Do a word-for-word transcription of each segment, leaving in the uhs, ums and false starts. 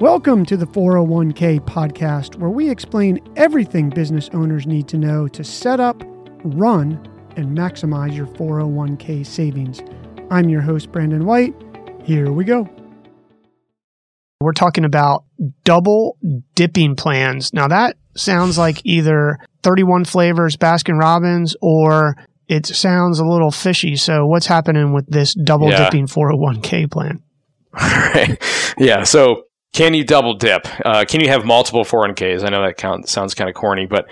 Welcome to the four oh one k podcast, where we explain everything business owners need to know to set up, run, and maximize your four oh one k savings. I'm your host, Brandon White. Here we go. We're talking about double dipping plans. Now that sounds like either thirty-one flavors Baskin-Robbins, or it sounds a little fishy. So what's happening with this double yeah. dipping four oh one k plan? All right. Yeah. So can you double dip? Uh, can you have multiple four oh one k's? I know that count, sounds kind of corny, but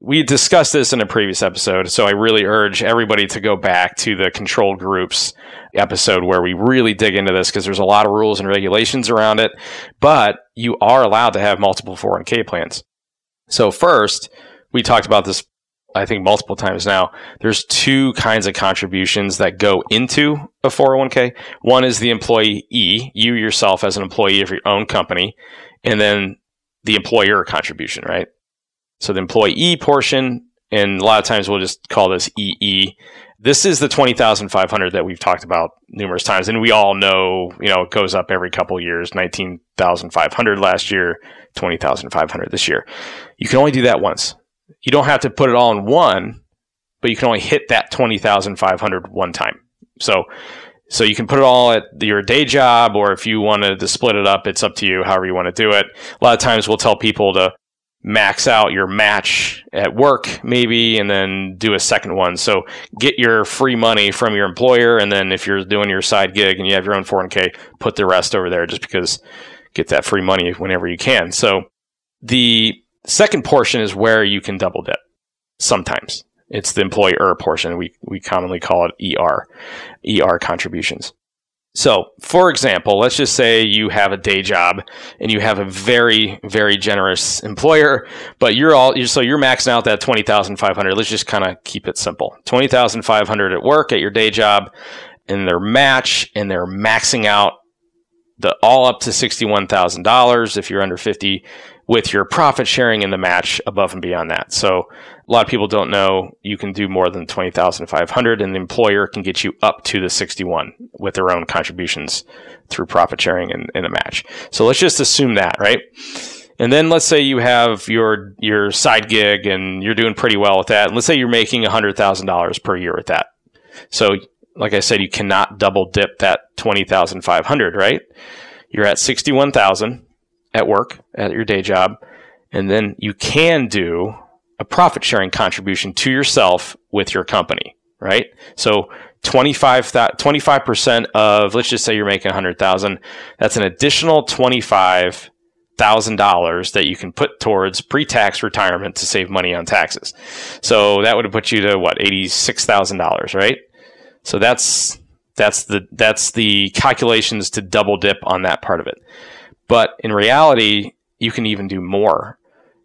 we discussed this in a previous episode. So I really urge everybody to go back to the control groups episode where we really dig into this, because there's a lot of rules and regulations around it, but you are allowed to have multiple four oh one k plans. So first, we talked about this, I think, multiple times now. There's two kinds of contributions that go into a four oh one k. One is the employee, you yourself as an employee of your own company, and then the employer contribution, right? So the employee portion, and a lot of times we'll just call this E E. This is the twenty thousand five hundred dollars that we've talked about numerous times, and we all know, you know, it goes up every couple of years. nineteen thousand five hundred dollars last year, twenty thousand five hundred dollars this year. You can only do that once. You don't have to put it all in one, but you can only hit that twenty thousand five hundred dollars one time. So, so you can put it all at your day job, or if you wanted to split it up, it's up to you, however you want to do it. A lot of times we'll tell people to max out your match at work, maybe, and then do a second one. So get your free money from your employer, and then if you're doing your side gig and you have your own four oh one k, put the rest over there, just because get that free money whenever you can. So the second portion is where you can double dip. Sometimes it's the employer portion. We we commonly call it E R, E R contributions. So, for example, let's just say you have a day job and you have a very, very generous employer, but you're all you're, so you're maxing out that twenty thousand five hundred dollars. Let's just kind of keep it simple. twenty thousand five hundred dollars at work at your day job, and their match, and they're maxing out the all up to sixty-one thousand dollars if you're under fifty, with your profit sharing and the match above and beyond that. So, a lot of people don't know you can do more than twenty thousand five hundred dollars, and the employer can get you up to the sixty-one with their own contributions through profit sharing and, and a match. So let's just assume that, right? And then let's say you have your your side gig and you're doing pretty well with that. And let's say you're making one hundred thousand dollars per year with that. So like I said, you cannot double dip that twenty thousand five hundred dollars, right? You're at sixty-one thousand dollars at work, at your day job, and then you can do a profit sharing contribution to yourself with your company, right? So twenty-five percent of, let's just say you're making one hundred thousand dollars, that's an additional twenty-five thousand dollars that you can put towards pre-tax retirement to save money on taxes. So that would put you to what, eighty-six thousand dollars, right? So that's that's the that's the calculations to double dip on that part of it. But in reality, you can even do more,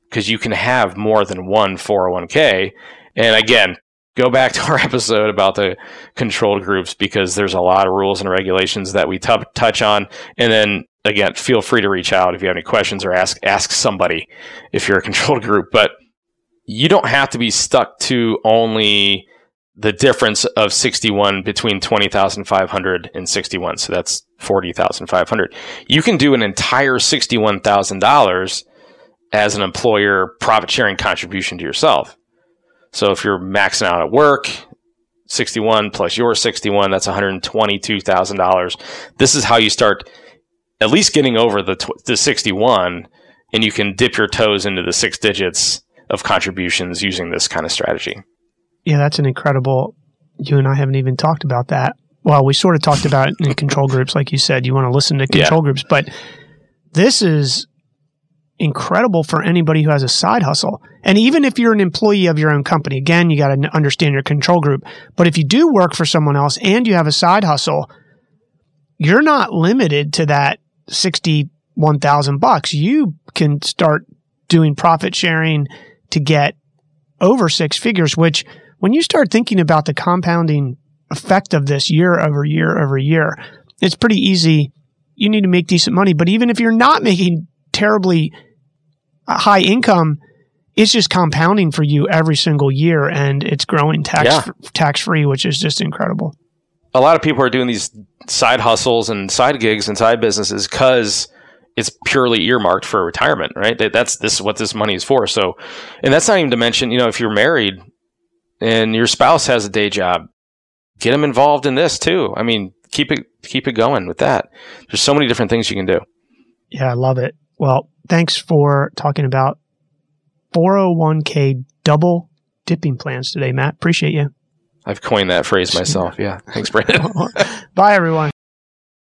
because you can have more than one four oh one k. And again, go back to our episode about the controlled groups, because there's a lot of rules and regulations that we t- touch on. And then again, feel free to reach out if you have any questions, or ask ask somebody if you're a controlled group. But you don't have to be stuck to only the difference of sixty-one between twenty thousand five hundred and sixty-one. So that's forty thousand five hundred. You can do an entire sixty-one thousand dollars as an employer profit sharing contribution to yourself. So if you're maxing out at work, sixty-one plus your sixty-one, that's one hundred twenty-two thousand dollars. This is how you start at least getting over the tw- the sixty-one, and you can dip your toes into the six digits of contributions using this kind of strategy. Yeah, that's an incredible, you and I haven't even talked about that. Well, we sort of talked about it in control groups, like you said, you want to listen to control yeah. groups, but this is incredible for anybody who has a side hustle. And even if you're an employee of your own company, again, you got to understand your control group. But if you do work for someone else and you have a side hustle, you're not limited to that sixty-one thousand bucks. You can start doing profit sharing to get over six figures, which when you start thinking about the compounding effect of this year over year over year, it's pretty easy. You need to make decent money. But even if you're not making terribly high income, it's just compounding for you every single year, and it's growing tax yeah. f- tax free, which is just incredible. A lot of people are doing these side hustles and side gigs and side businesses because it's purely earmarked for retirement, right? That, that's this is what this money is for. So, and that's not even to mention, you know, if you're married and your spouse has a day job, get them involved in this too. I mean, keep it keep it going with that. There's so many different things you can do. Yeah, I love it. Well, thanks for talking about four oh one k double dipping plans today, Matt. Appreciate you. I've coined that phrase myself. Yeah. Thanks, Brandon. Bye, everyone.